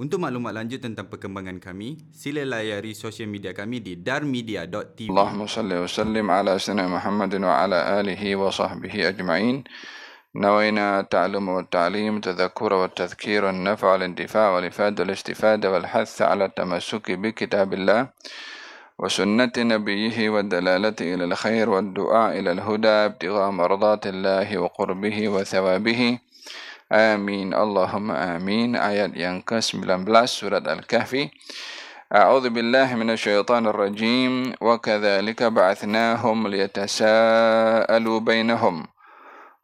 Untuk maklumat lanjut tentang perkembangan kami, sila layari sosial media kami di darmedia.tv. Allahumma salli wa sallim ala sayyidina Muhammadin wa ala alihi wa sahbihi ajma'in. نوينا التعلم والتعليم تذكر والتذكير النفع والانتفاع والإفادة والاستفادة والحث على التمسك بكتاب الله وسنة نبيه والدلالة إلى الخير والدعاء إلى الهدى ابتغاء مرضات الله وقربه وثوابه آمين اللهم آمين. Ayat yang ke-19 Surat Al-Kahfi. أعوذ بالله من الشيطان الرجيم. وكذلك بعثناهم ليتساءلوا بينهم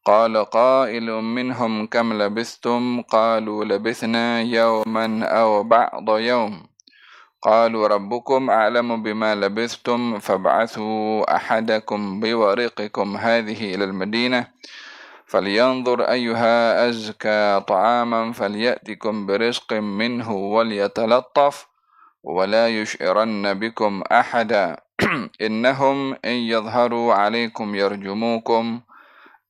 قال قائل منهم كم لبثتم قالوا لبثنا يوما أو بعض يوم قالوا ربكم أعلم بما لبثتم فابعثوا أحدكم بورقكم هذه إلى المدينة فلينظر أيها أزكى طعاما فليأتكم برزق منه وليتلطف ولا يشعرن بكم أحدا إنهم إن يظهروا عليكم يرجموكم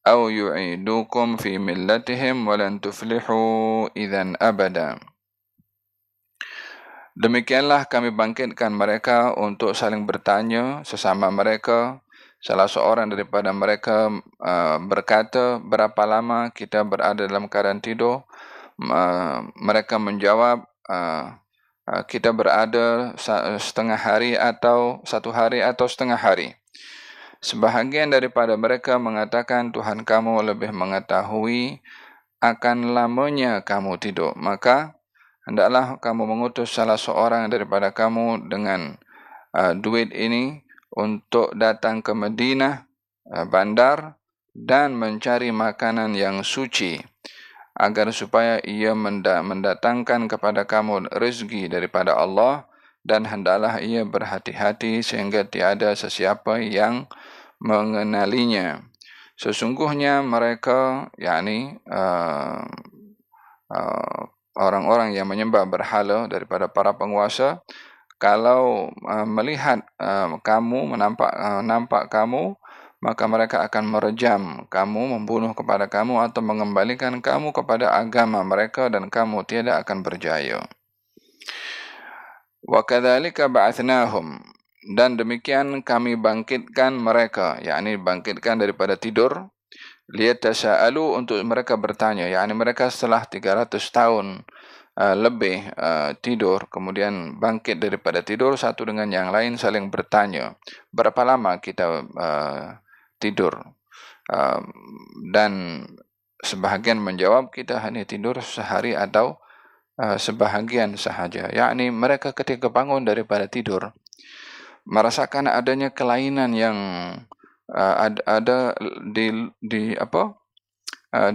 أو يعيدوكم في ملتهم ولن تفلحوا إذن أبدا. Demikianlah kami bangkitkan mereka untuk saling bertanya sesama mereka. Salah seorang daripada mereka berkata, berapa lama kita berada dalam keadaan tidur? Mereka menjawab, kita berada setengah hari atau satu hari atau setengah hari. Sebahagian daripada mereka mengatakan, Tuhan kamu lebih mengetahui akan lamanya kamu tidur. Maka, hendaklah kamu mengutus salah seorang daripada kamu dengan duit ini untuk datang ke Madinah, bandar, dan mencari makanan yang suci, agar supaya ia mendatangkan kepada kamu rezeki daripada Allah, dan hendaklah ia berhati-hati sehingga tiada sesiapa yang mengenalinya. Sesungguhnya mereka, yakni orang-orang yang menyembah berhala daripada para penguasa, kalau melihat kamu, nampak kamu, maka mereka akan merejam kamu, membunuh kepada kamu atau mengembalikan kamu kepada agama mereka, dan kamu tiada akan berjaya. وَكَذَلِكَ بَعَثْنَاهُمْ. Dan demikian kami bangkitkan mereka, yakni bangkitkan daripada tidur, liyatasa'alu, untuk mereka bertanya, yakni mereka setelah 300 tahun lebih tidur, kemudian bangkit daripada tidur, satu dengan yang lain saling bertanya, berapa lama kita tidur? Dan sebahagian menjawab, kita hanya tidur sehari atau sebahagian sahaja. Yakni mereka ketika bangun daripada tidur merasakan adanya kelainan yang ada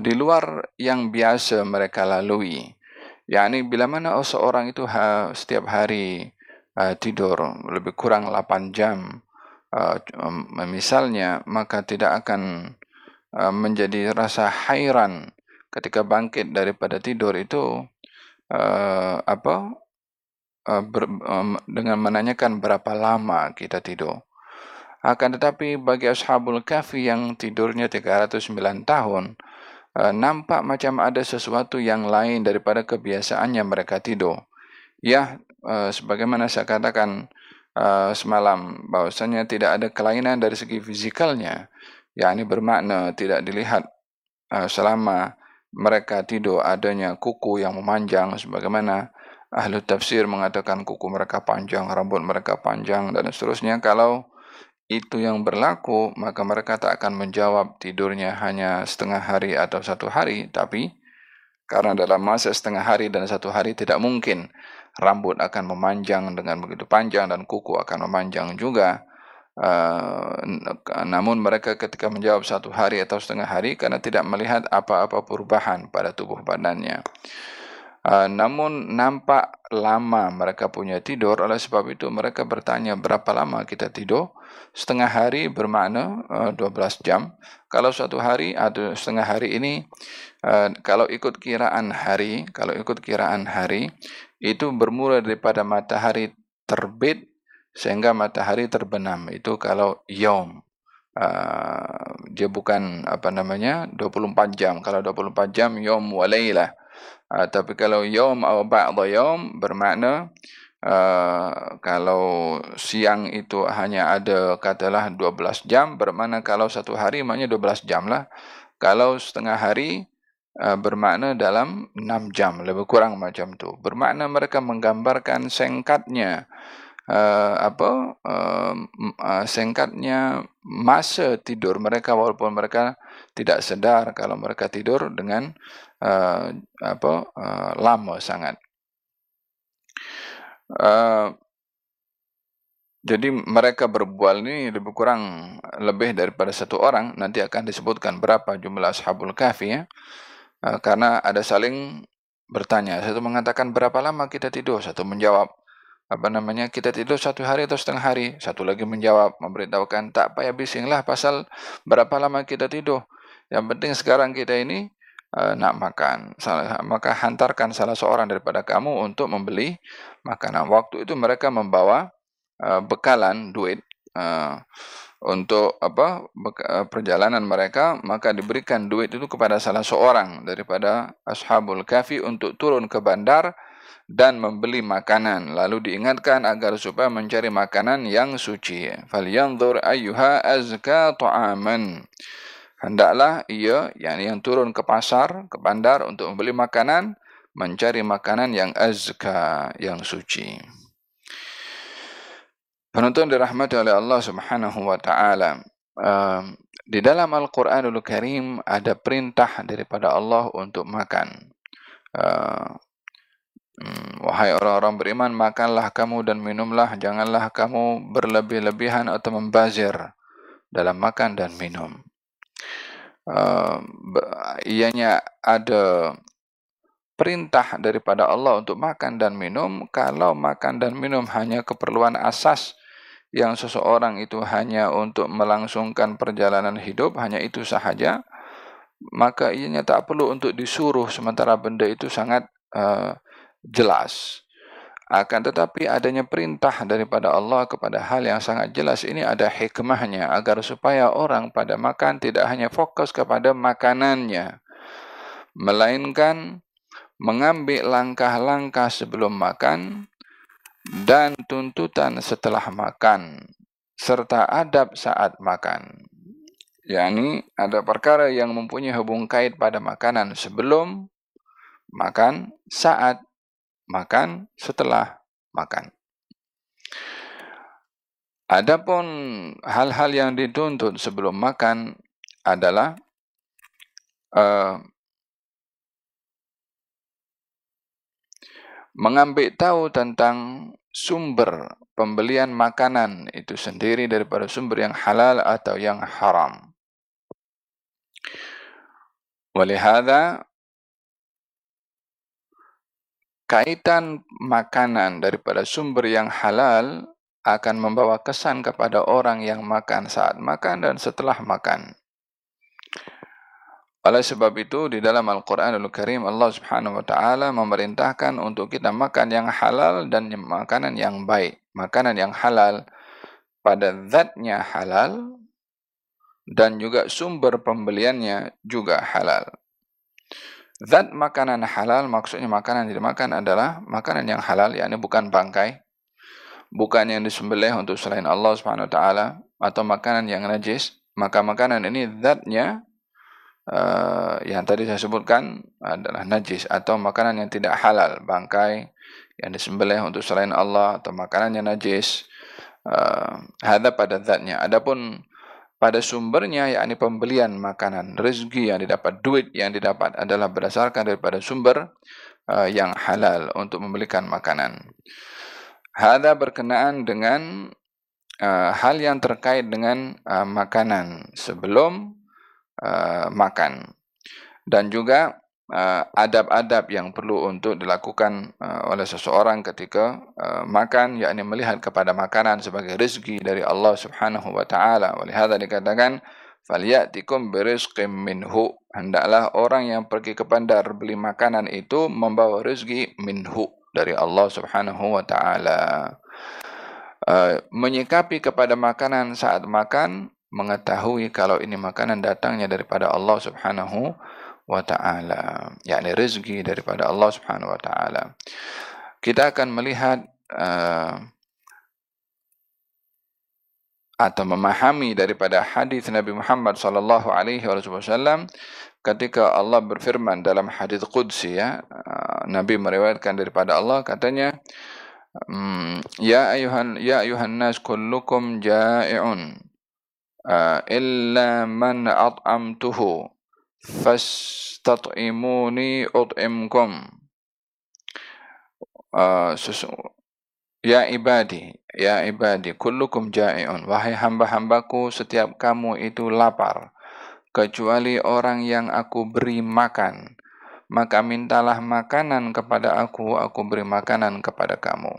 di luar yang biasa mereka lalui. Yakni bila mana seorang itu setiap hari tidur lebih kurang 8 jam misalnya, maka tidak akan menjadi rasa hairan ketika bangkit daripada tidur itu dengan menanyakan berapa lama kita tidur. Akan tetapi bagi Ashabul Kahfi yang tidurnya 309 tahun, nampak macam ada sesuatu yang lain daripada kebiasaannya mereka tidur. Ya, sebagaimana saya katakan semalam, bahwasanya tidak ada kelainan dari segi fizikalnya, yakni bermakna tidak dilihat selama mereka tidur adanya kuku yang memanjang, sebagaimana ahli tafsir mengatakan kuku mereka panjang, rambut mereka panjang, dan seterusnya. Kalau itu yang berlaku, maka mereka tak akan menjawab tidurnya hanya setengah hari atau satu hari. Tapi karena dalam masa setengah hari dan satu hari tidak mungkin rambut akan memanjang dengan begitu panjang dan kuku akan memanjang juga. Namun mereka ketika menjawab satu hari atau setengah hari karena tidak melihat apa-apa perubahan pada tubuh badannya. Namun nampak lama mereka punya tidur, oleh sebab itu mereka bertanya berapa lama kita tidur. Setengah hari bermakna 12 jam. Kalau satu hari atau setengah hari ini, kalau ikut kiraan hari itu bermula daripada matahari terbit sehingga matahari terbenam. Itu kalau yaum, dia bukan 24 jam. Kalau 24 jam yaum wa laylah, Tapi kalau yom atau ba'da yom bermakna kalau siang itu hanya ada katalah 12 jam, bermakna kalau satu hari maknanya 12 jam lah. Kalau setengah hari bermakna dalam 6 jam, lebih kurang macam tu. Bermakna mereka menggambarkan singkatnya singkatnya masa tidur mereka, walaupun mereka tidak sedar kalau mereka tidur dengan lama sangat. Jadi mereka berbual ini lebih kurang lebih daripada satu orang. Nanti akan disebutkan berapa jumlah Ashabul Kahfi ya. Karena ada saling bertanya. Satu mengatakan berapa lama kita tidur. Satu menjawab kita tidur satu hari atau setengah hari. Satu lagi menjawab memberitahukan tak payah bisinglah pasal berapa lama kita tidur. Yang penting sekarang kita ini nak makan, maka hantarkan salah seorang daripada kamu untuk membeli makanan. Waktu itu mereka membawa bekalan duit untuk perjalanan mereka, maka diberikan duit itu kepada salah seorang daripada Ashabul Kahfi untuk turun ke bandar dan membeli makanan, lalu diingatkan agar supaya mencari makanan yang suci. Falyanzur ayyuha azka ta'aman, hendaklah ia yang turun ke pasar, ke bandar untuk membeli makanan, mencari makanan yang azka, yang suci. Penonton dirahmati oleh Allah Subhanahu wa taala. Di dalam Al-Qur'anul Karim ada perintah daripada Allah untuk makan. Wahai orang-orang beriman, makanlah kamu dan minumlah, janganlah kamu berlebih-lebihan atau membazir dalam makan dan minum. Ianya ada perintah daripada Allah untuk makan dan minum. Kalau makan dan minum hanya keperluan asas yang seseorang itu hanya untuk melangsungkan perjalanan hidup, hanya itu sahaja, maka ianya tak perlu untuk disuruh, sementara benda itu sangat jelas. Akan tetapi adanya perintah daripada Allah kepada hal yang sangat jelas ini ada hikmahnya, agar supaya orang pada makan tidak hanya fokus kepada makanannya, melainkan mengambil langkah-langkah sebelum makan dan tuntutan setelah makan, serta adab saat makan. Yakni ada perkara yang mempunyai hubung kait pada makanan sebelum makan, saat makan, setelah makan. Adapun hal-hal yang dituntut sebelum makan adalah mengambil tahu tentang sumber pembelian makanan itu sendiri, daripada sumber yang halal atau yang haram. Walihada, kaitan makanan daripada sumber yang halal akan membawa kesan kepada orang yang makan saat makan dan setelah makan. Oleh sebab itu, di dalam Al-Quranul Karim Allah Subhanahu wa taala memerintahkan untuk kita makan yang halal dan makanan yang baik. Makanan yang halal pada zatnya halal dan juga sumber pembeliannya juga halal. Zat makanan halal maksudnya makanan yang dimakan adalah makanan yang halal, yakni bukan bangkai, bukan yang disembelih untuk selain Allah Subhanahu wa taala, atau makanan yang najis. Maka makanan ini zatnya yang tadi saya sebutkan adalah najis, atau makanan yang tidak halal, bangkai yang disembelih untuk selain Allah, atau makanan yang najis. Hadza pada zatnya. Adapun pada sumbernya, yakni pembelian makanan, rezeki yang didapat, duit yang didapat adalah berdasarkan daripada sumber yang halal untuk membelikan makanan. Hada berkenaan dengan hal yang terkait dengan makanan sebelum makan. Dan juga adab-adab yang perlu untuk dilakukan oleh seseorang ketika makan, yakni melihat kepada makanan sebagai rezeki dari Allah Subhanahu wa taala. Walihada dikatakan falyatikum birizqim minhu, hendaklah orang yang pergi ke bandar beli makanan itu membawa rezeki minhu, dari Allah Subhanahu wa taala. Menyikapi kepada makanan saat makan, mengetahui kalau ini makanan datangnya daripada Allah Subhanahu wa ta'ala, yakni rezeki daripada Allah Subhanahu wa ta'ala. Kita akan melihat atau memahami daripada hadis Nabi Muhammad sallallahu alaihi wasallam ketika Allah berfirman dalam hadis qudsi, ya, Nabi meriwayatkan daripada Allah, katanya, ya ayuhan nas kullukum jai'un illa man at'amtuhu fastat'imuni ut'imkum. Ya ibadi, kullukum jai'un. Wahai hamba-hambaku, setiap kamu itu lapar, kecuali orang yang aku beri makan. Maka mintalah makanan kepada aku beri makanan kepada kamu.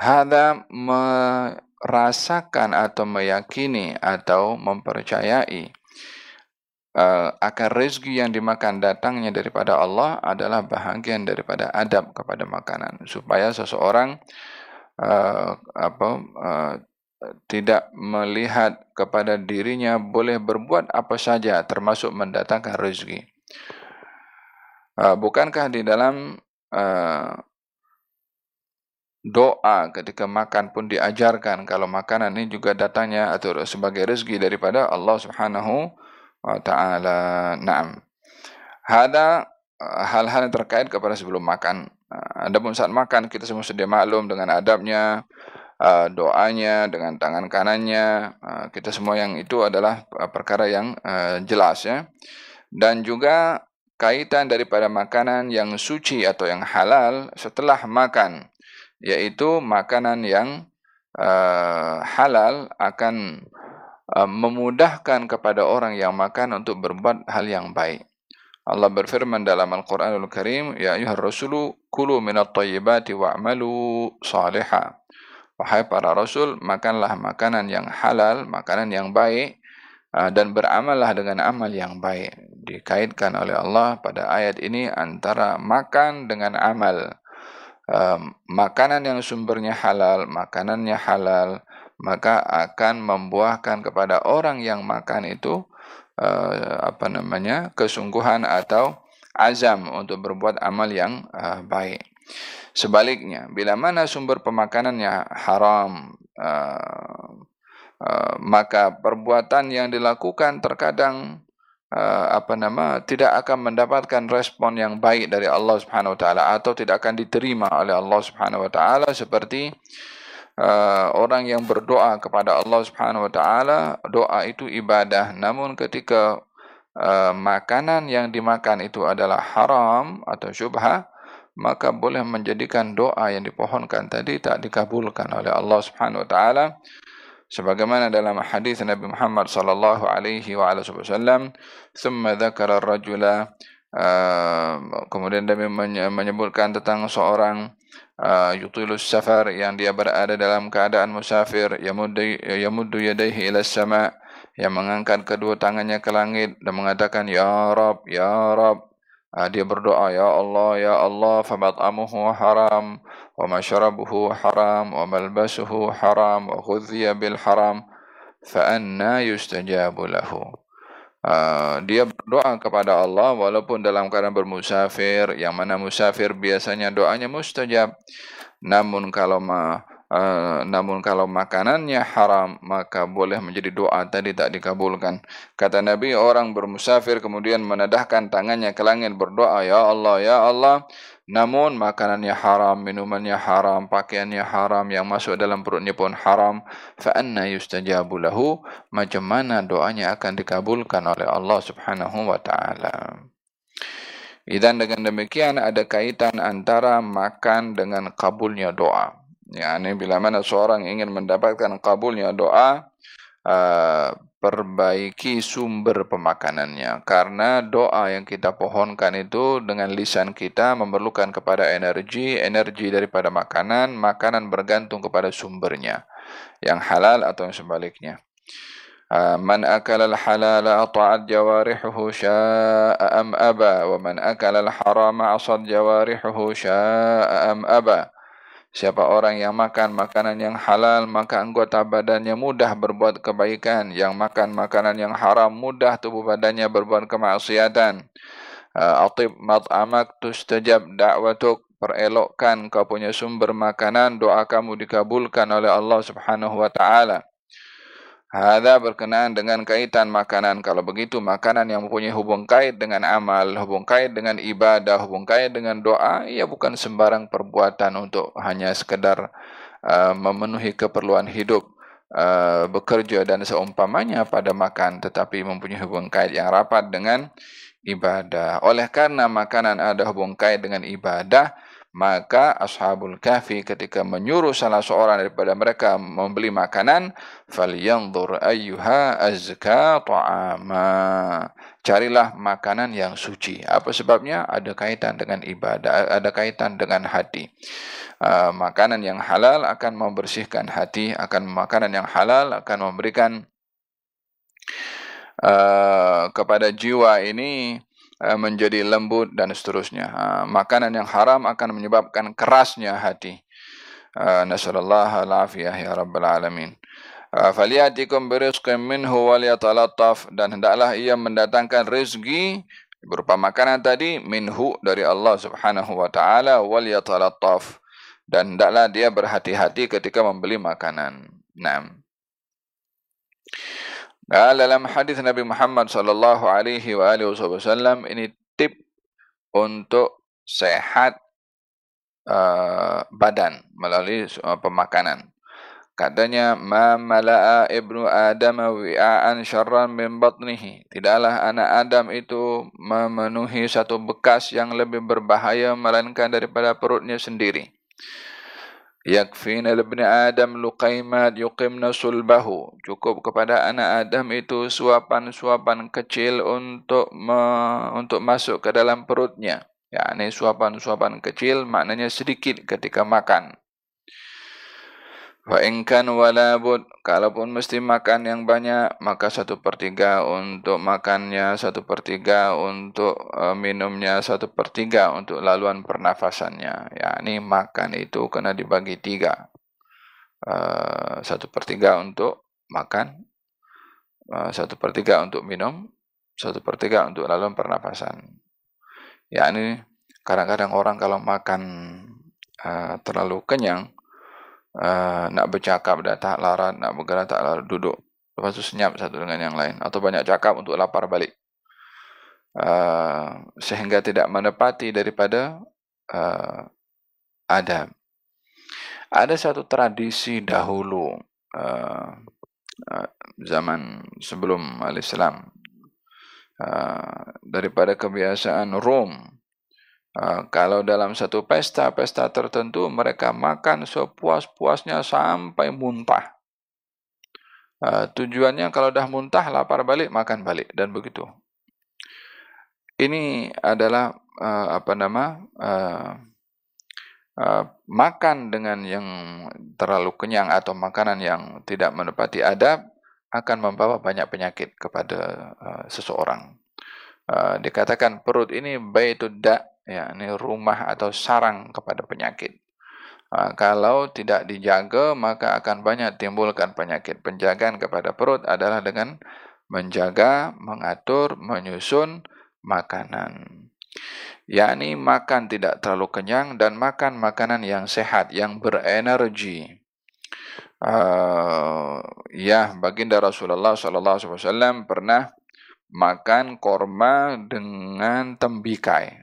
Hadza merasakan atau meyakini atau mempercayai akan rezeki yang dimakan datangnya daripada Allah adalah bahagian daripada adab kepada makanan, supaya seseorang tidak melihat kepada dirinya boleh berbuat apa saja termasuk mendatangkan rezeki. Bukankah di dalam doa ketika makan pun diajarkan kalau makanan ini juga datangnya atau sebagai rezeki daripada Allah Subhanahu ta'ala? Naam. Ada hal-hal yang terkait kepada sebelum makan. Adapun saat makan, kita semua sudah maklum dengan adabnya, doanya dengan tangan kanannya. Kita semua yang itu adalah perkara yang jelas, ya. Dan juga kaitan daripada makanan yang suci atau yang halal setelah makan, yaitu makanan yang halal akan memudahkan kepada orang yang makan untuk berbuat hal yang baik. Allah berfirman dalam Al-Quranul Karim, ya ayyuhar rasulu kulu minat tayyibati wa'amalu saliha. Wahai para rasul, makanlah makanan yang halal, makanan yang baik, dan beramallah dengan amal yang baik. Dikaitkan oleh Allah pada ayat ini antara makan dengan amal. Makanan yang sumbernya halal, makanannya halal, maka akan membuahkan kepada orang yang makan itu kesungguhan atau azam untuk berbuat amal yang baik. Sebaliknya, bila mana sumber pemakanannya haram, maka perbuatan yang dilakukan terkadang tidak akan mendapatkan respon yang baik dari Allah Subhanahu wa taala atau tidak akan diterima oleh Allah Subhanahu wa taala, seperti orang yang berdoa kepada Allah Subhanahu wa taala, doa itu ibadah, namun ketika makanan yang dimakan itu adalah haram atau syubha, maka boleh menjadikan doa yang dipohonkan tadi tak dikabulkan oleh Allah Subhanahu wa taala, sebagaimana dalam hadis Nabi Muhammad sallallahu alaihi wasallam, "Tsumma dzakara ar-rajula", kemudian Nabi menyebutkan tentang seorang yutilus safar, yang dia berada dalam keadaan musafir, yamuddu yadayhi ila as-sama', yang mengangkat kedua tangannya ke langit dan mengatakan ya Rabb, ya Rabb. Dia berdoa ya Allah, ya Allah. Famat'amuhu haram wa mashrabuhu haram wa malbasuhu haram wa ghudhiya bil haram fa anna yustajabu lahu. Dia berdoa kepada Allah walaupun dalam keadaan bermusafir, yang mana musafir biasanya doanya mustajab. Namun kalau makanannya haram, maka boleh menjadi doa tadi tak dikabulkan. Kata Nabi, orang bermusafir kemudian menadahkan tangannya ke langit berdoa ya Allah, ya Allah, namun makanannya haram, minumannya haram, pakaiannya haram, yang masuk dalam perutnya pun haram. Fa anna yustajabu lahu, macam mana doanya akan dikabulkan oleh Allah Subhanahu wa taala. Idzan dengan demikian ada kaitan antara makan dengan kabulnya doa. Yani bila mana seorang ingin mendapatkan kabulnya doa, perbaiki sumber pemakanannya, karena doa yang kita pohonkan itu dengan lisan kita memerlukan kepada energi daripada makanan bergantung kepada sumbernya yang halal atau yang sebaliknya. Man akala al-halala ata'at jawarihuhu sya'a am aba, wa man akala al-harama asad jawarihuhu sya'a am aba. Siapa orang yang makan makanan yang halal, maka anggota badannya mudah berbuat kebaikan. Yang makan makanan yang haram, mudah tubuh badannya berbuat kemaksiatan. Atib mat'amak tustajab da'watuk. Perelokkan kau punya sumber makanan, doa kamu dikabulkan oleh Allah Subhanahu wa Ta'ala. Hadza berkenaan dengan kaitan makanan. Kalau begitu, makanan yang mempunyai hubung kait dengan amal, hubung kait dengan ibadah, hubung kait dengan doa, ia bukan sembarang perbuatan untuk hanya sekedar memenuhi keperluan hidup, bekerja dan seumpamanya pada makan, tetapi mempunyai hubung kait yang rapat dengan ibadah. Oleh karena makanan ada hubung kait dengan ibadah, maka Ashabul Kahfi ketika menyuruh salah seorang daripada mereka membeli makanan, falyanzur ayyuha azka ta'ama, carilah makanan yang suci. Apa sebabnya? Ada kaitan dengan ibadah, ada kaitan dengan hati. Makanan yang halal akan membersihkan hati, makanan yang halal akan memberikan kepada jiwa ini menjadi lembut dan seterusnya. Makanan yang haram akan menyebabkan kerasnya hati. Nasallallahu alafiyah ya rabbal alamin. Faliyatikum birizqin minhu waliyatalattaf, dan hendaklah ia mendatangkan rezeki berupa makanan tadi, minhu dari Allah Subhanahu wa Ta'ala, waliyatalattaf, dan hendaklah dia berhati-hati ketika membeli makanan. Naam. Dalam hadis Nabi Muhammad sallallahu alaihi wasallam, ini tip untuk sehat badan melalui pemakanan. Katanya, ma mala'a ibnu adam wi'an syarran min batnihi, tidaklah anak Adam itu memenuhi satu bekas yang lebih berbahaya melainkan daripada perutnya sendiri. Yakfina libni Adam luqaimat yuqimna sulbahu, cukup kepada anak Adam itu suapan-suapan kecil untuk masuk ke dalam perutnya. Ya, ini suapan-suapan kecil maknanya sedikit ketika makan. Wa in kan walabud, kalaupun mesti makan yang banyak, maka 1/3 untuk makannya, 1/3 untuk minumnya, 1/3 untuk laluan pernafasannya. Ya, ini makan itu kena dibagi 3. 1/3 untuk makan, 1/3 untuk minum, 1/3 untuk laluan pernafasan. Ya, ini kadang-kadang orang kalau makan terlalu kenyang, nak bercakap dah tak larat, nak bergerak tak larat, duduk, lepas tu senyap satu dengan yang lain, atau banyak cakap untuk lapar balik, sehingga tidak menepati daripada adab. Ada satu tradisi dahulu, zaman sebelum al-Islam, daripada kebiasaan Rom. Kalau dalam satu pesta tertentu, mereka makan sepuas-puasnya sampai muntah. Tujuannya kalau dah muntah, lapar balik, makan balik, dan begitu. Ini adalah makan dengan yang terlalu kenyang atau makanan yang tidak menepati adab akan membawa banyak penyakit kepada seseorang. Dikatakan perut ini baitud da'. Ya, ini rumah atau sarang kepada penyakit. Kalau tidak dijaga, maka akan banyak timbulkan penyakit. Penjagaan kepada perut adalah dengan menjaga, mengatur, menyusun makanan. Yakni makan tidak terlalu kenyang dan makan makanan yang sehat, yang berenergi. Ya, baginda Rasulullah SAW pernah makan korma dengan tembikai.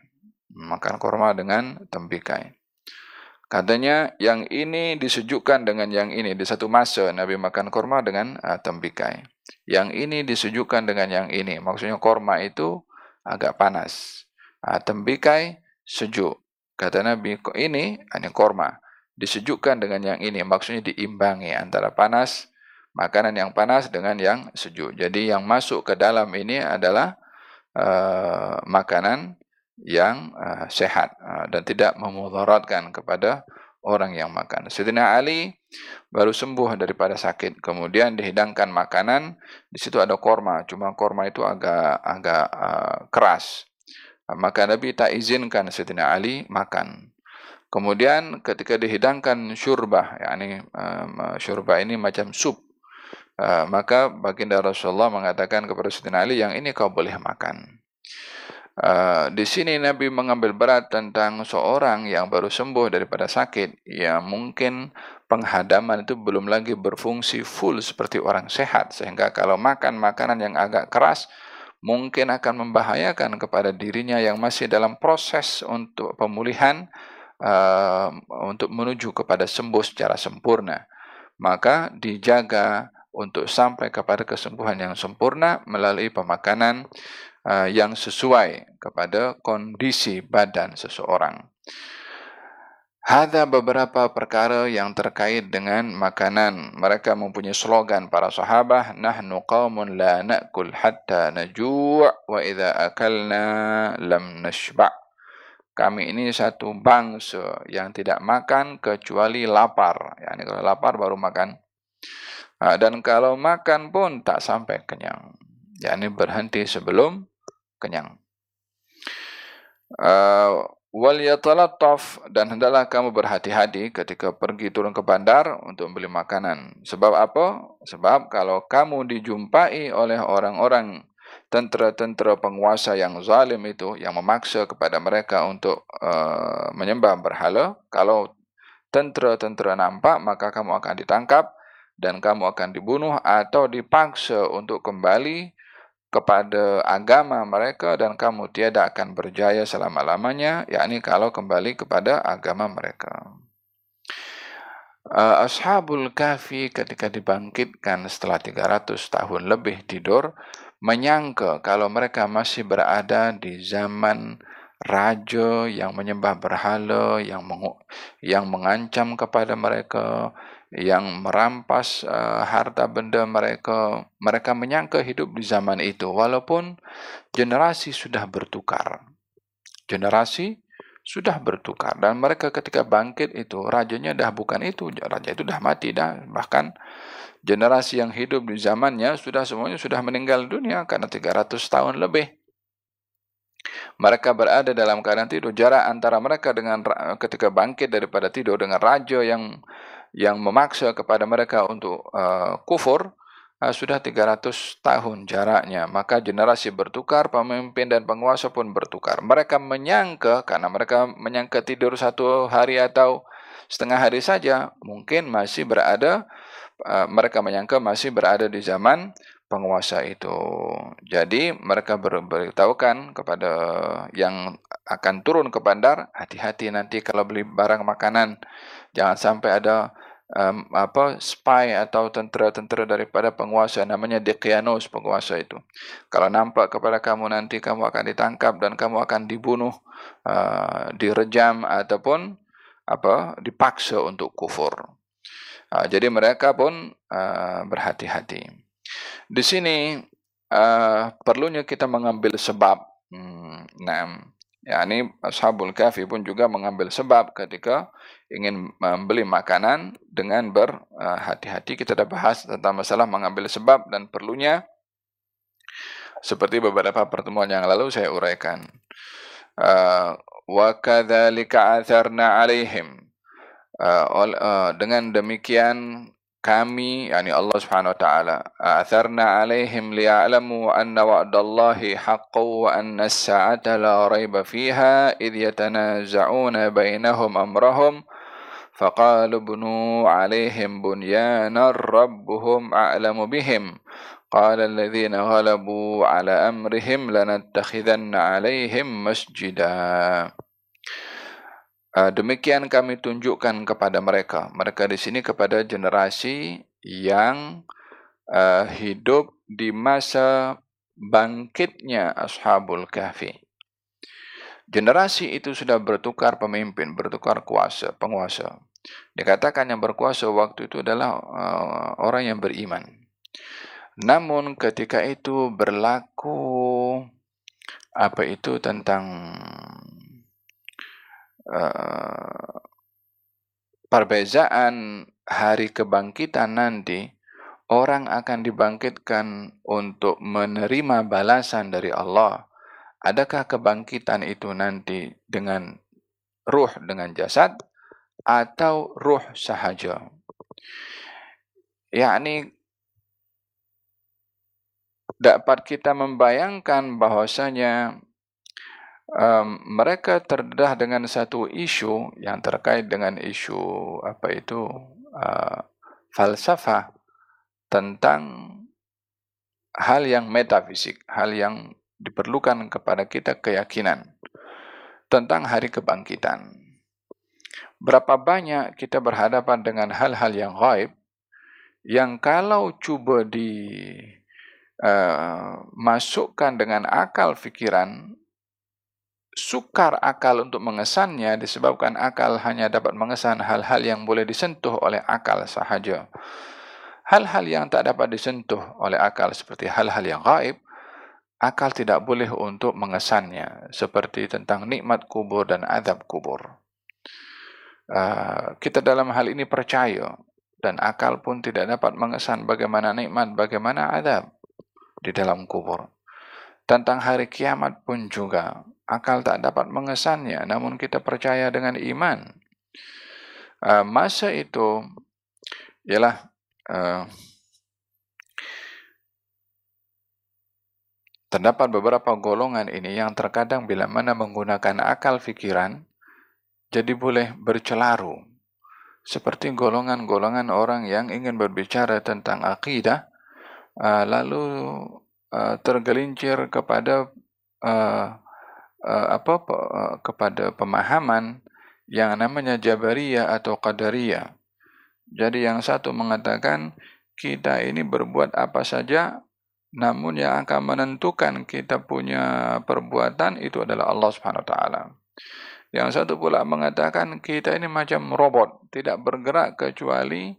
Katanya, yang ini disejukkan dengan yang ini. Di satu masa Nabi makan korma dengan tembikai. Yang ini disejukkan dengan yang ini. Maksudnya korma itu agak panas, tembikai sejuk. Kata Nabi, ini korma disejukkan dengan yang ini. Maksudnya diimbangi antara panas, makanan yang panas dengan yang sejuk. Jadi yang masuk ke dalam ini adalah makanan yang sehat dan tidak memudaratkan kepada orang yang makan. Sayyidina Ali baru sembuh daripada sakit, kemudian dihidangkan makanan, di situ ada korma, cuma korma itu agak keras. Maka Nabi tak izinkan Sayyidina Ali makan. Kemudian ketika dihidangkan syurbah, yakni syurbah ini macam sup, maka baginda Rasulullah mengatakan kepada Sayyidina Ali, yang ini kau boleh makan. Di sini Nabi mengambil berat tentang seorang yang baru sembuh daripada sakit, yang mungkin penghadaman itu belum lagi berfungsi full seperti orang sehat, sehingga kalau makan makanan yang agak keras mungkin akan membahayakan kepada dirinya yang masih dalam proses untuk pemulihan, untuk menuju kepada sembuh secara sempurna. Maka dijaga untuk sampai kepada kesembuhan yang sempurna melalui pemakanan yang sesuai kepada kondisi badan seseorang. Ada beberapa perkara yang terkait dengan makanan. Mereka mempunyai slogan para sahabah, nahnu qaumun la na'kul hatta najuu' wa idza akalna lam nashba'. Kami ini satu bangsa yang tidak makan kecuali lapar. Yani kalau lapar baru makan. Dan kalau makan pun tak sampai kenyang. Yani berhenti sebelum kenyang. Wal yatalattaf, dan hendaklah kamu berhati-hati ketika pergi turun ke bandar untuk membeli makanan. Sebab apa? Sebab kalau kamu dijumpai oleh orang-orang tentera-tentera penguasa yang zalim itu, yang memaksa kepada mereka untuk menyembah berhala, kalau tentera-tentera nampak, maka kamu akan ditangkap dan kamu akan dibunuh atau dipaksa untuk kembali kepada agama mereka, dan kamu tiada akan berjaya selama-lamanya, yakni kalau kembali kepada agama mereka. Ashabul Kahfi ketika dibangkitkan setelah 300 tahun lebih tidur, menyangka kalau mereka masih berada di zaman raja yang menyembah berhala, yang mengancam kepada mereka, yang merampas harta benda mereka. Mereka menyangka hidup di zaman itu, walaupun generasi sudah bertukar. Generasi sudah bertukar, dan mereka ketika bangkit itu, rajanya dah bukan itu, raja itu dah mati dah, bahkan generasi yang hidup di zamannya sudah semuanya sudah meninggal dunia karena 300 tahun lebih. Mereka berada dalam keadaan tidur. Jarak antara mereka dengan ketika bangkit daripada tidur dengan raja yang memaksa kepada mereka untuk kufur, sudah 300 tahun jaraknya. Maka generasi bertukar, pemimpin dan penguasa pun bertukar. Mereka menyangka, karena mereka menyangka tidur satu hari atau setengah hari saja, mungkin masih berada, mereka menyangka masih berada di zaman penguasa itu. Jadi mereka beritahukan kepada yang akan turun ke bandar, hati-hati nanti kalau beli barang makanan, jangan sampai ada spy atau tentera-tentera daripada penguasa, namanya Daqyanus penguasa itu. Kalau nampak kepada kamu, nanti kamu akan ditangkap dan kamu akan dibunuh, direjam ataupun dipaksa untuk kufur. Jadi mereka pun berhati-hati. Di sini perlunya kita mengambil sebab. Ini Ashabul Kahfi pun juga mengambil sebab ketika ingin membeli makanan dengan berhati-hati. Kita dah bahas tentang masalah mengambil sebab dan perlunya, seperti beberapa pertemuan yang lalu saya uraikan. Wa kadzalika atharna alaihim, dengan demikian kami, yakni Allah Subhanahu wa taala, atharna alaihim liya'lamu anna wa'dallahi haqqun wa anna as-sa'ata la raiba fiha idh yatanaza'una bainahum amrahum faqalu bunu alaihim bunyanan rabbuhum a'lamu bihim qala alladhina ghalabu ala amrihim lanattakhidanna alaihim masjida. Demikian kami tunjukkan kepada mereka. Mereka di sini kepada generasi yang hidup di masa bangkitnya Ashabul Kahfi. Generasi itu sudah bertukar pemimpin, bertukar kuasa, penguasa. Dikatakan yang berkuasa waktu itu adalah orang yang beriman. Namun ketika itu berlaku tentang perbezaan hari kebangkitan nanti, orang akan dibangkitkan untuk menerima balasan dari Allah. Adakah kebangkitan itu nanti dengan ruh dengan jasad atau ruh sahaja. Yakni dapat kita membayangkan bahwasanya mereka terdedah dengan satu isu yang terkait dengan isu falsafah tentang hal yang metafisik, hal yang diperlukan kepada kita keyakinan tentang hari kebangkitan. Berapa banyak kita berhadapan dengan hal-hal yang gaib yang kalau cuba dimasukkan dengan akal fikiran, sukar akal untuk mengesannya, disebabkan akal hanya dapat mengesan hal-hal yang boleh disentuh oleh akal sahaja. Hal-hal yang tak dapat disentuh oleh akal seperti hal-hal yang gaib, akal tidak boleh untuk mengesannya, seperti tentang nikmat kubur dan azab kubur. Kita dalam hal ini percaya, dan akal pun tidak dapat mengesan bagaimana nikmat, bagaimana azab di dalam kubur. Tentang hari kiamat pun juga, akal tak dapat mengesannya, namun kita percaya dengan iman. Masa itu, ialah terdapat beberapa golongan ini yang terkadang bila mana menggunakan akal fikiran, jadi boleh bercelaru. Seperti golongan-golongan orang yang ingin berbicara tentang akidah, lalu tergelincir kepada kepada pemahaman yang namanya Jabariyah atau Qadariyah. Jadi yang satu mengatakan kita ini berbuat apa saja, namun yang akan menentukan kita punya perbuatan itu adalah Allah Subhanahu Wa Taala. Yang satu pula mengatakan kita ini macam robot, tidak bergerak kecuali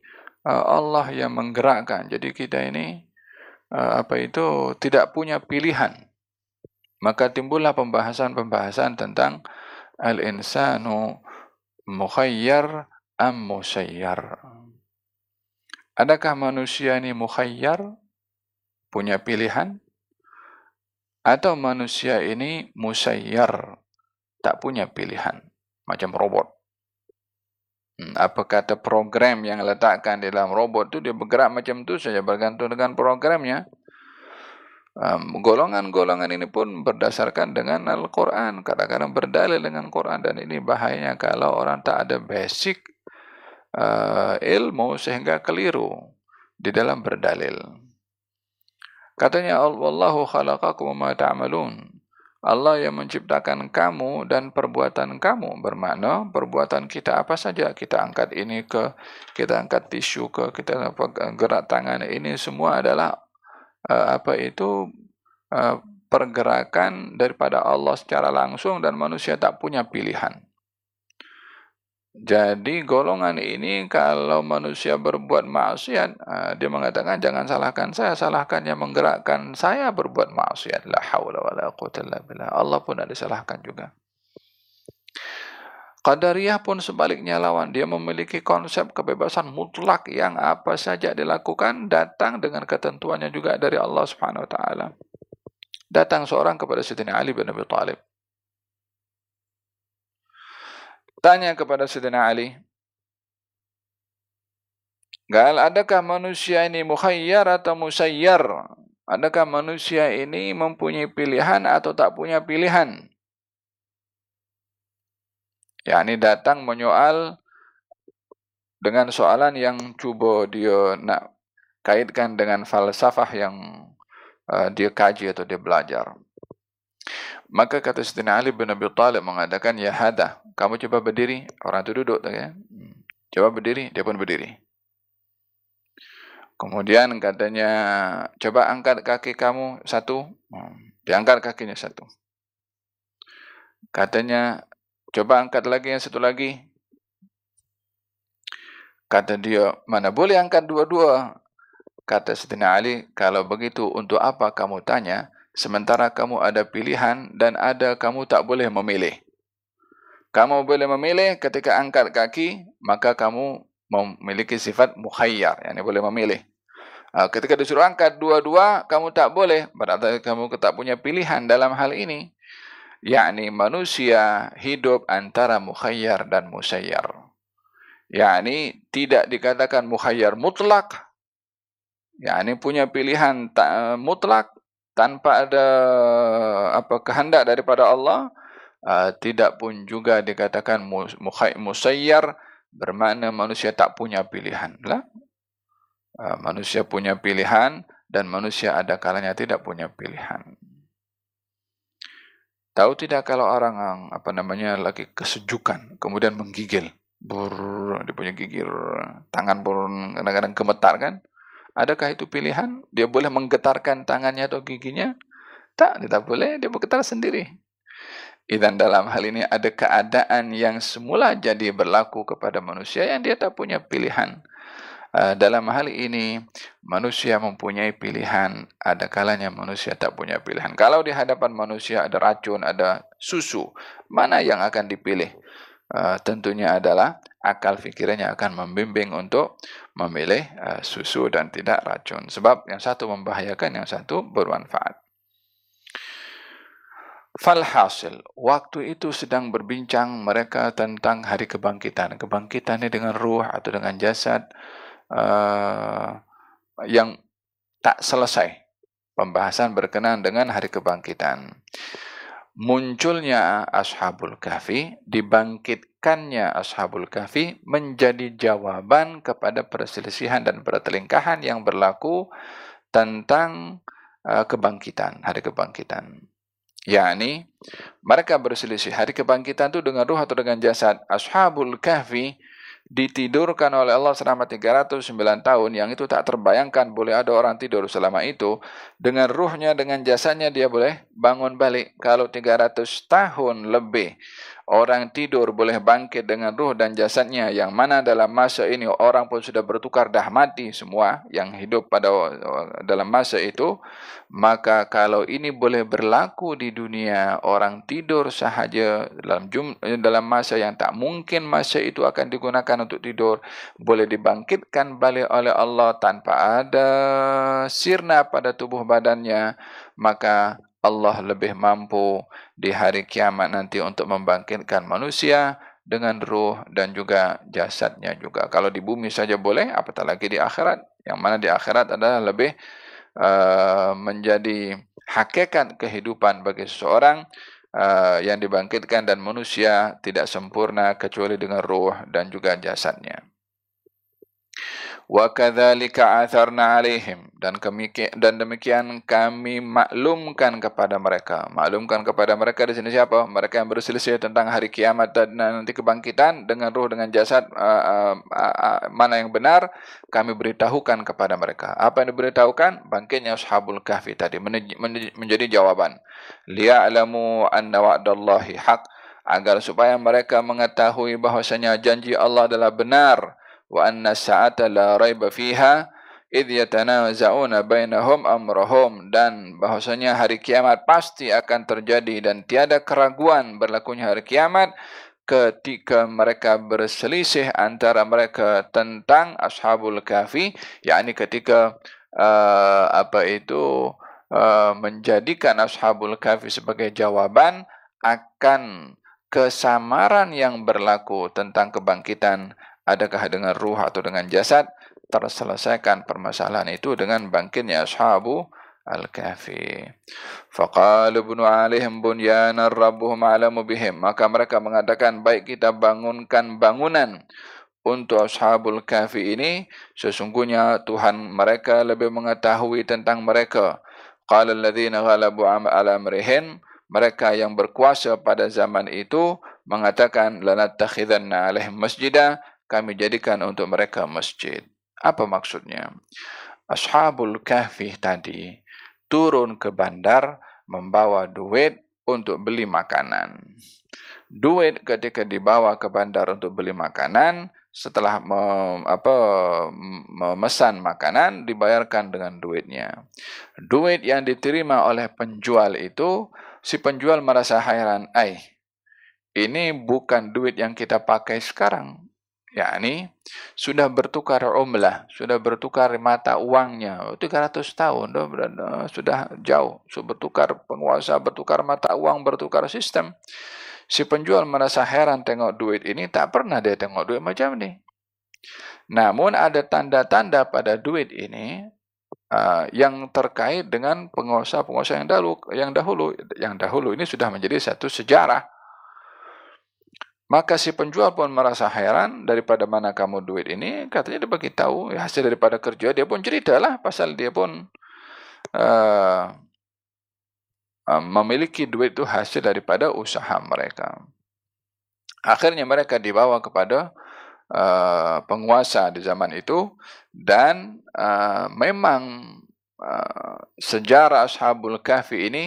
Allah yang menggerakkan. Jadi kita ini tidak punya pilihan. Maka timbullah pembahasan-pembahasan tentang al-insanu mukhayyar am musayyar. Adakah manusia ini mukhayyar, punya pilihan, atau manusia ini musayyar, tak punya pilihan, macam robot? Apa kata program yang letakkan di dalam robot itu, dia bergerak macam itu saja, bergantung dengan programnya. Golongan-golongan ini pun berdasarkan dengan Al-Quran, kadang-kadang berdalil dengan Quran, dan ini bahayanya kalau orang tak ada basic ilmu sehingga keliru di dalam berdalil. Katanya Allahu khalaqakum wa ma ta'malun. Allah yang menciptakan kamu dan perbuatan kamu, bermakna perbuatan kita apa saja, kita angkat ini ke, kita angkat tisu ke, kita gerak tangan, ini semua adalah pergerakan daripada Allah secara langsung, dan manusia tak punya pilihan. Jadi golongan ini kalau manusia berbuat maksiat, dia mengatakan jangan salahkan saya, salahkan yang menggerakkan saya berbuat maksiat. La haula wala quwwata illa billah. Allah pun ada disalahkan juga. Qadariyah pun sebaliknya lawan, dia memiliki konsep kebebasan mutlak yang apa saja dilakukan datang dengan ketentuannya juga dari Allah Subhanahu Wa Taala. Datang seorang kepada Sayyidina Ali bin Abi Talib, tanya kepada Sayyidina Ali, adakah manusia ini mukhayyar atau musayyar? Adakah manusia ini mempunyai pilihan atau tak punya pilihan? Yakni datang menyoal dengan soalan yang cuba dia nak kaitkan dengan falsafah yang dia kaji atau dia belajar. Maka kata Sayyidina Ali bin Abi Talib mengatakan, ya hadah, kamu coba berdiri. Orang itu duduk, ya. Coba berdiri, dia pun berdiri. Kemudian katanya, coba angkat kaki kamu satu. Diangkat kakinya satu. Katanya, coba angkat lagi yang satu lagi. Kata dia, mana boleh angkat dua-dua. Kata Sayyidina Ali, kalau begitu untuk apa kamu tanya? Sementara kamu ada pilihan dan ada kamu tak boleh memilih. Kamu boleh memilih ketika angkat kaki, maka kamu memiliki sifat mukhayyar, yakni boleh memilih. Ketika disuruh angkat dua-dua, kamu tak boleh, berarti kamu tak punya pilihan dalam hal ini. yakni manusia hidup antara mukhayyar dan musayyar. Yakni tidak dikatakan mukhayyar mutlak, yakni punya pilihan mutlak tanpa ada kehendak daripada Allah. Tidak pun juga dikatakan musayyar, bermakna manusia tak punya pilihan lah. Manusia punya pilihan dan manusia ada kalanya tidak punya pilihan. Tahu tidak kalau orang yang, lagi kesejukan kemudian menggigil, dia punya gigil, tangan kadang-kadang gemetar kan? Adakah itu pilihan? Dia boleh menggetarkan tangannya atau giginya? Tak, dia tak boleh, dia bergetar sendiri. Dan dalam hal ini ada keadaan yang semula jadi berlaku kepada manusia yang dia tak punya pilihan. Dalam hal ini manusia mempunyai pilihan, ada kalanya manusia tak punya pilihan. Kalau di hadapan manusia ada racun, ada susu, mana yang akan dipilih? Tentunya adalah akal fikirannya akan membimbing untuk memilih susu dan tidak racun. Sebab yang satu membahayakan, yang satu bermanfaat. Falhasil, waktu itu sedang berbincang mereka tentang hari kebangkitan. Kebangkitannya dengan ruh atau dengan jasad yang tak selesai. Pembahasan berkenaan dengan hari kebangkitan. Munculnya Ashabul Kahfi, dibangkitkannya Ashabul Kahfi menjadi jawaban kepada perselisihan dan pertelingkahan yang berlaku tentang kebangkitan, hari kebangkitan. Yakni mereka berselisih hari kebangkitan itu dengan ruh atau dengan jasad. Ashabul Kahfi ditidurkan oleh Allah selama 309 tahun, yang itu tak terbayangkan boleh ada orang tidur selama itu. Dengan ruhnya, dengan jasadnya dia boleh bangun balik. Kalau 300 tahun lebih orang tidur boleh bangkit dengan ruh dan jasadnya, yang mana dalam masa ini orang pun sudah bertukar, dah mati semua yang hidup pada dalam masa itu. Maka kalau ini boleh berlaku di dunia, orang tidur sahaja dalam masa yang tak mungkin masa itu akan digunakan untuk tidur, boleh dibangkitkan balik oleh Allah tanpa ada sirna pada tubuh badannya. Maka Allah lebih mampu di hari kiamat nanti untuk membangkitkan manusia dengan ruh dan juga jasadnya juga. Kalau di bumi saja boleh, apatah lagi di akhirat. Yang mana di akhirat adalah lebih menjadi hakikat kehidupan bagi seseorang yang dibangkitkan, dan manusia tidak sempurna kecuali dengan ruh dan juga jasadnya. وَكَذَلِكَ أَثَرْنَا عَلَيْهِمْ, dan demikian kami maklumkan kepada mereka. Maklumkan kepada mereka di sini siapa? Mereka yang berselisih tentang hari kiamat dan nanti kebangkitan dengan ruh, dengan jasad, mana yang benar, kami beritahukan kepada mereka. Apa yang diberitahukan? Bangkitnya Ashabul Kahfi tadi menjadi jawaban. لِيَعْلَمُوا أَنَّ وَعْدَ اللَّهِ حَقٍّ, agar supaya mereka mengetahui bahwasanya janji Allah adalah benar. وَأَنَّ السَّاعَةَ لَا رَيْبَ فِيهَا إِذْ يَتَنَازَعُونَ بَيْنَهُمْ أَمْرَهُمْ, dan bahwasanya hari kiamat pasti akan terjadi dan tiada keraguan berlakunya hari kiamat ketika mereka berselisih antara mereka tentang Ashabul Kahfi, yakni ketika menjadikan Ashabul Kahfi sebagai jawaban akan kesamaran yang berlaku tentang kebangkitan. Adakah dengan ruh atau dengan jasad? Terselesaikan permasalahan itu dengan bangkitnya Ashabu Al-Kahfi. Faqalu bunu alaihim bunyanan rabbuhum a'lamu bihim, maka mereka mengatakan, baik kita bangunkan bangunan untuk Ashabul Kahfi ini, sesungguhnya Tuhan mereka lebih mengetahui tentang mereka. Qala alladhina ghalabu 'ala amrihim, mereka yang berkuasa pada zaman itu mengatakan, lanattakhidanna 'alaihim masjidah, kami jadikan untuk mereka masjid. Apa maksudnya? Ashabul Kahfi tadi turun ke bandar membawa duit untuk beli makanan. Duit ketika dibawa ke bandar untuk beli makanan, setelah memesan makanan, dibayarkan dengan duitnya. Duit yang diterima oleh penjual itu, si penjual merasa hairan, ini bukan duit yang kita pakai sekarang. yakni sudah bertukar umlah, sudah bertukar mata uangnya 300 tahun sudah jauh, sudah bertukar penguasa, bertukar mata uang, bertukar sistem. Si penjual merasa heran tengok duit ini, tak pernah dia tengok duit macam ni. Namun ada tanda-tanda pada duit ini yang terkait dengan penguasa-penguasa yang dahulu ini sudah menjadi satu sejarah. Maka si penjual pun merasa heran, daripada mana kamu duit ini? Katanya dia bagi tahu ya, hasil daripada kerja. Dia pun ceritalah, pasal dia pun memiliki duit itu hasil daripada usaha mereka. Akhirnya mereka dibawa kepada penguasa di zaman itu, dan memang sejarah Ashabul Kahfi ini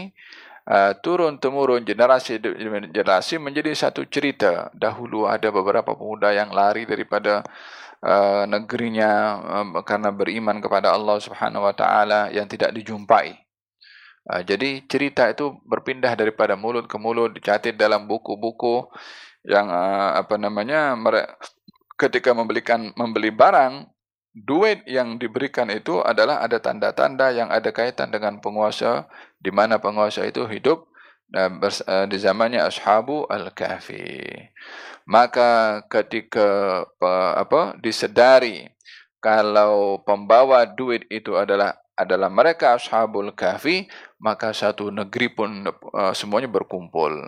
turun-temurun, generasi-generasi menjadi satu cerita. Dahulu ada beberapa pemuda yang lari daripada negerinya karena beriman kepada Allah Subhanahu wa taala, yang tidak dijumpai. Jadi cerita itu berpindah daripada mulut ke mulut, dicatat dalam buku-buku yang ketika membeli barang, duit yang diberikan itu adalah ada tanda-tanda yang ada kaitan dengan penguasa, di mana penguasa itu hidup di zamannya Ashabu Al-Kahfi. Maka ketika disedari kalau pembawa duit itu adalah mereka Ashabul Kahfi, maka satu negeri pun semuanya berkumpul.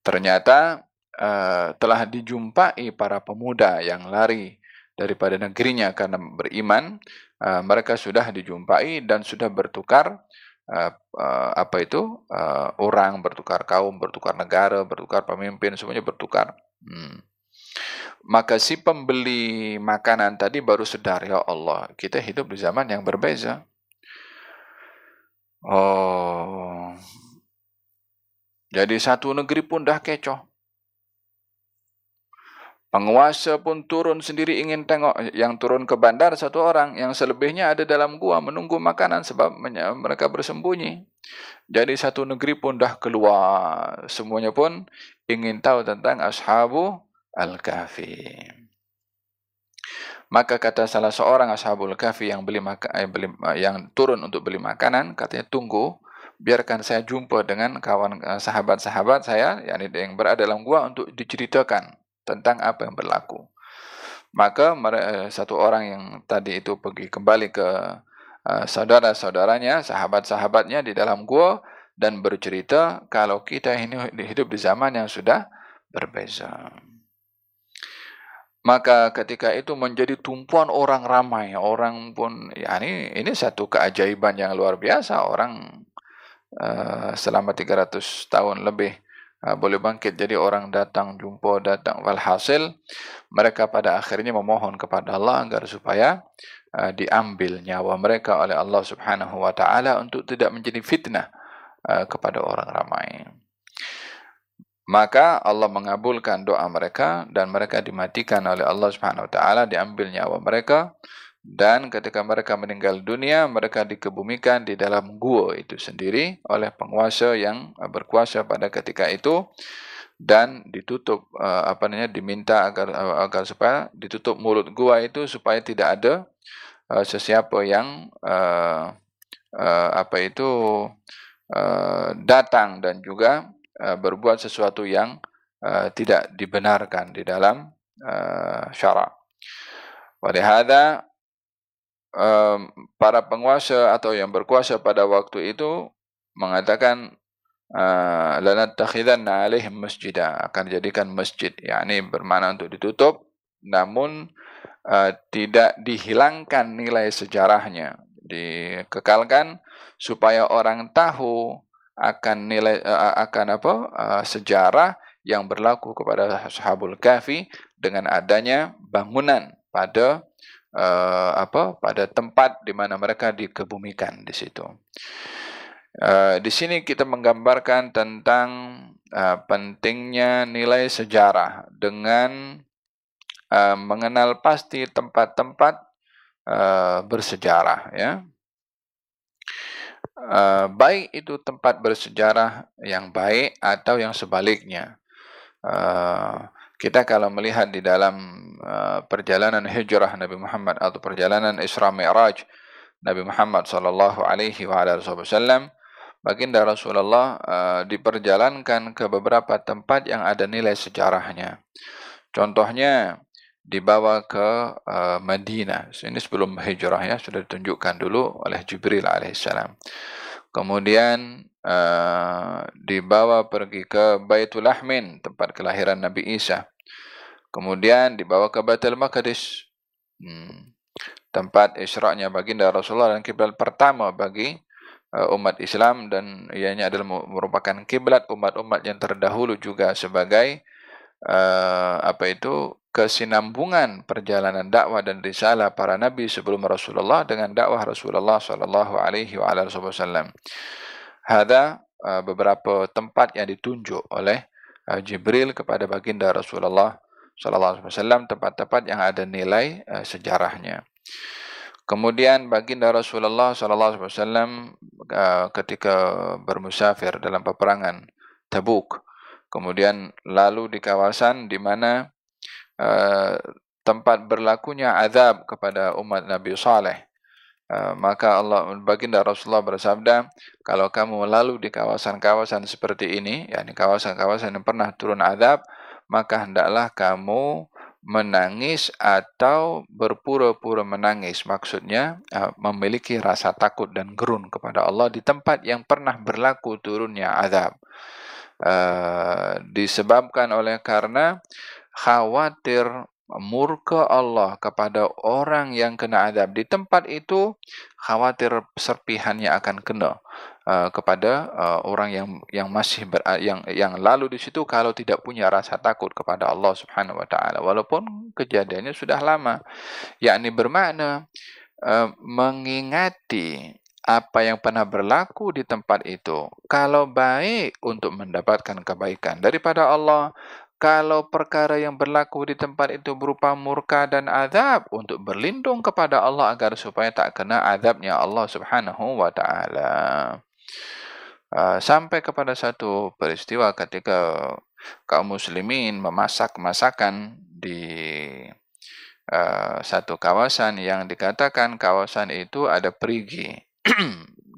Ternyata telah dijumpai para pemuda yang lari daripada negerinya karena beriman. Mereka sudah dijumpai dan sudah bertukar orang, bertukar kaum, bertukar negara, bertukar pemimpin, semuanya bertukar. Maka si pembeli makanan tadi baru sedar, ya Allah, kita hidup di zaman yang berbeza. Oh, jadi satu negeri pun dah kecoh. Penguasa pun turun sendiri ingin tengok. Yang turun ke bandar satu orang, yang selebihnya ada dalam gua menunggu makanan, sebab mereka bersembunyi. Jadi satu negeri pun dah keluar, semuanya pun ingin tahu tentang Ashabu Al-Kahfi. Maka kata salah seorang Ashabul Kahfi yang turun untuk beli makanan, katanya, tunggu, biarkan saya jumpa dengan sahabat-sahabat saya yang berada dalam gua untuk diceritakan tentang apa yang berlaku. Maka satu orang yang tadi itu pergi kembali ke saudara-saudaranya, sahabat-sahabatnya di dalam gua, dan bercerita kalau kita ini hidup di zaman yang sudah berbeza. Maka ketika itu menjadi tumpuan orang ramai. Orang pun, ini satu keajaiban yang luar biasa. Orang selama 300 tahun lebih boleh bangkit, jadi orang datang jumpa, datang. Walhasil mereka pada akhirnya memohon kepada Allah agar supaya diambil nyawa mereka oleh Allah Subhanahu wa taala untuk tidak menjadi fitnah kepada orang ramai. Maka Allah mengabulkan doa mereka, dan mereka dimatikan oleh Allah Subhanahu wa taala, diambil nyawa mereka, dan ketika mereka meninggal dunia, mereka dikebumikan di dalam gua itu sendiri oleh penguasa yang berkuasa pada ketika itu, dan ditutup diminta agar supaya ditutup mulut gua itu, supaya tidak ada sesiapa yang datang dan juga berbuat sesuatu yang tidak dibenarkan di dalam syarak. Walihada para penguasa atau yang berkuasa pada waktu itu mengatakan lanattakhidanna alaihim masjidah, akan dijadikan masjid, yakni bermakna untuk ditutup, namun tidak dihilangkan nilai sejarahnya, dikekalkan supaya orang tahu akan nilai sejarah yang berlaku kepada Ashabul Kahfi dengan adanya bangunan pada pada tempat di mana mereka dikebumikan di situ. Di sini kita menggambarkan tentang pentingnya nilai sejarah dengan mengenal pasti tempat-tempat bersejarah. Ya, baik itu tempat bersejarah yang baik atau yang sebaliknya. Kita kalau melihat di dalam perjalanan hijrah Nabi Muhammad atau perjalanan Isra Mi'raj Nabi Muhammad sallallahu alaihi wasallam, baginda Rasulullah diperjalankan ke beberapa tempat yang ada nilai sejarahnya. Contohnya dibawa ke Madinah. Ini sebelum hijrah ya, sudah ditunjukkan dulu oleh Jibril alaihissalam. Kemudian dibawa pergi ke Baitul Lahmin, tempat kelahiran Nabi Isa. Kemudian dibawa ke Baitul Maqadis, tempat Isra'nya baginda Rasulullah dan kiblat pertama bagi umat Islam, dan ianya adalah merupakan kiblat umat-umat yang terdahulu juga sebagai kesinambungan perjalanan dakwah dan risalah para nabi sebelum Rasulullah dengan dakwah Rasulullah sallallahu alaihi wasallam. Ada beberapa tempat yang ditunjuk oleh Jibril kepada baginda Rasulullah sallallahu alaihi wasallam, tempat-tempat yang ada nilai sejarahnya. Kemudian baginda Rasulullah sallallahu alaihi wasallam ketika bermusafir dalam peperangan Tabuk, kemudian lalu di kawasan di mana tempat berlakunya azab kepada umat Nabi Saleh, maka Allah baginda Rasulullah bersabda, kalau kamu lalu di kawasan-kawasan seperti ini, yakni kawasan-kawasan yang pernah turun azab, maka hendaklah kamu menangis atau berpura-pura menangis. Maksudnya memiliki rasa takut dan gerun kepada Allah di tempat yang pernah berlaku turunnya azab. Disebabkan oleh karena khawatir murka Allah kepada orang yang kena azab. Di tempat itu khawatir serpihannya akan kena kepada orang yang lalu di situ kalau tidak punya rasa takut kepada Allah Subhanahu wa taala, walaupun kejadiannya sudah lama. Yakni bermakna mengingati apa yang pernah berlaku di tempat itu, kalau baik untuk mendapatkan kebaikan daripada Allah, kalau perkara yang berlaku di tempat itu berupa murka dan azab, untuk berlindung kepada Allah agar supaya tak kena azabnya Allah Subhanahu wa taala. Sampai kepada satu peristiwa ketika kaum muslimin memasak masakan di satu kawasan yang dikatakan kawasan itu ada perigi.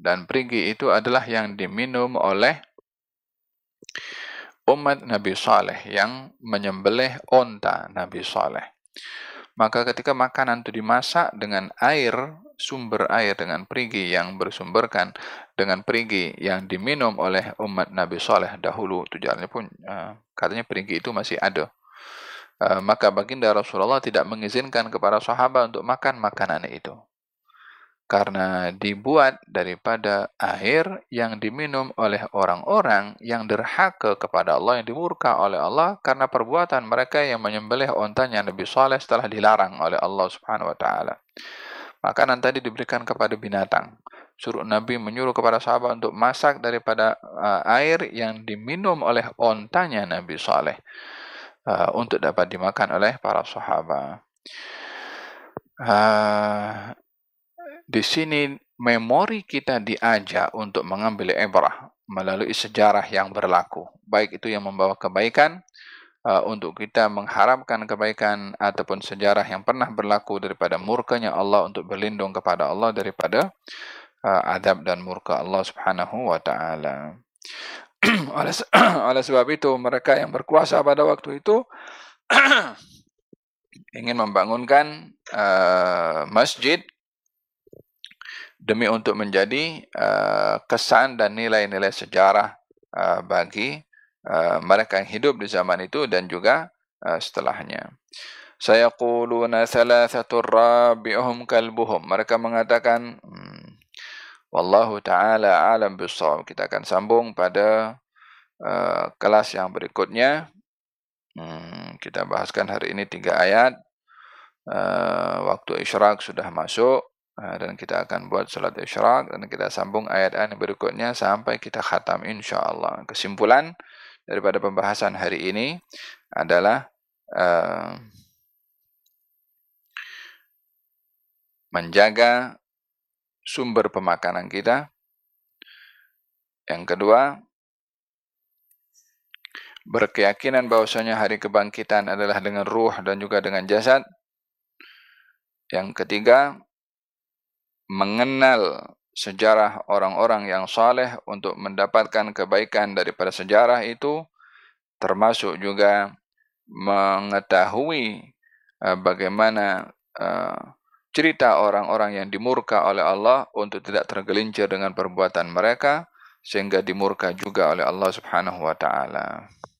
Dan perigi itu adalah yang diminum oleh umat Nabi Saleh yang menyembelih onta Nabi Saleh. Maka ketika makanan itu dimasak dengan air, sumber air dengan perigi yang bersumberkan dengan perigi yang diminum oleh umat Nabi Saleh dahulu, tujuannya pun katanya perigi itu masih ada. Maka baginda Rasulullah tidak mengizinkan kepada sahabat untuk makan makanan itu, karena dibuat daripada air yang diminum oleh orang-orang yang derhaka kepada Allah, yang dimurka oleh Allah karena perbuatan mereka yang menyembelih ontanya Nabi Saleh setelah dilarang oleh Allah Subhanahu wa taala. Makanan tadi diberikan kepada binatang. Suruh Nabi menyuruh kepada sahabat untuk masak daripada air yang diminum oleh ontanya Nabi Saleh untuk dapat dimakan oleh para sahabat. Di sini memori kita diajak untuk mengambil ibrah melalui sejarah yang berlaku. Baik itu yang membawa kebaikan, untuk kita mengharapkan kebaikan, ataupun sejarah yang pernah berlaku daripada murkanya Allah untuk berlindung kepada Allah daripada azab dan murka Allah Subhanahu wa taala. Oleh sebab itu mereka yang berkuasa pada waktu itu ingin membangunkan masjid demi untuk menjadi kesan dan nilai-nilai sejarah bagi mereka yang hidup di zaman itu dan juga setelahnya. Sayaquluna thalathatur rabi'uhum kalbuhum. Mereka mengatakan, wallahu ta'ala alam bissawab. Kita akan sambung pada kelas yang berikutnya. Kita bahaskan hari ini 3 ayat. Waktu isyraq sudah masuk. Dan kita akan buat salat isyraq dan kita sambung ayat-ayat berikutnya sampai kita khatam insyaAllah. Kesimpulan daripada pembahasan hari ini adalah menjaga sumber pemakanan kita. Yang kedua, berkeyakinan bahwasanya hari kebangkitan adalah dengan ruh dan juga dengan jasad. Yang ketiga, mengenal sejarah orang-orang yang saleh untuk mendapatkan kebaikan daripada sejarah itu, termasuk juga mengetahui bagaimana cerita orang-orang yang dimurka oleh Allah untuk tidak tergelincir dengan perbuatan mereka, sehingga dimurka juga oleh Allah Subhanahu wa Ta'ala.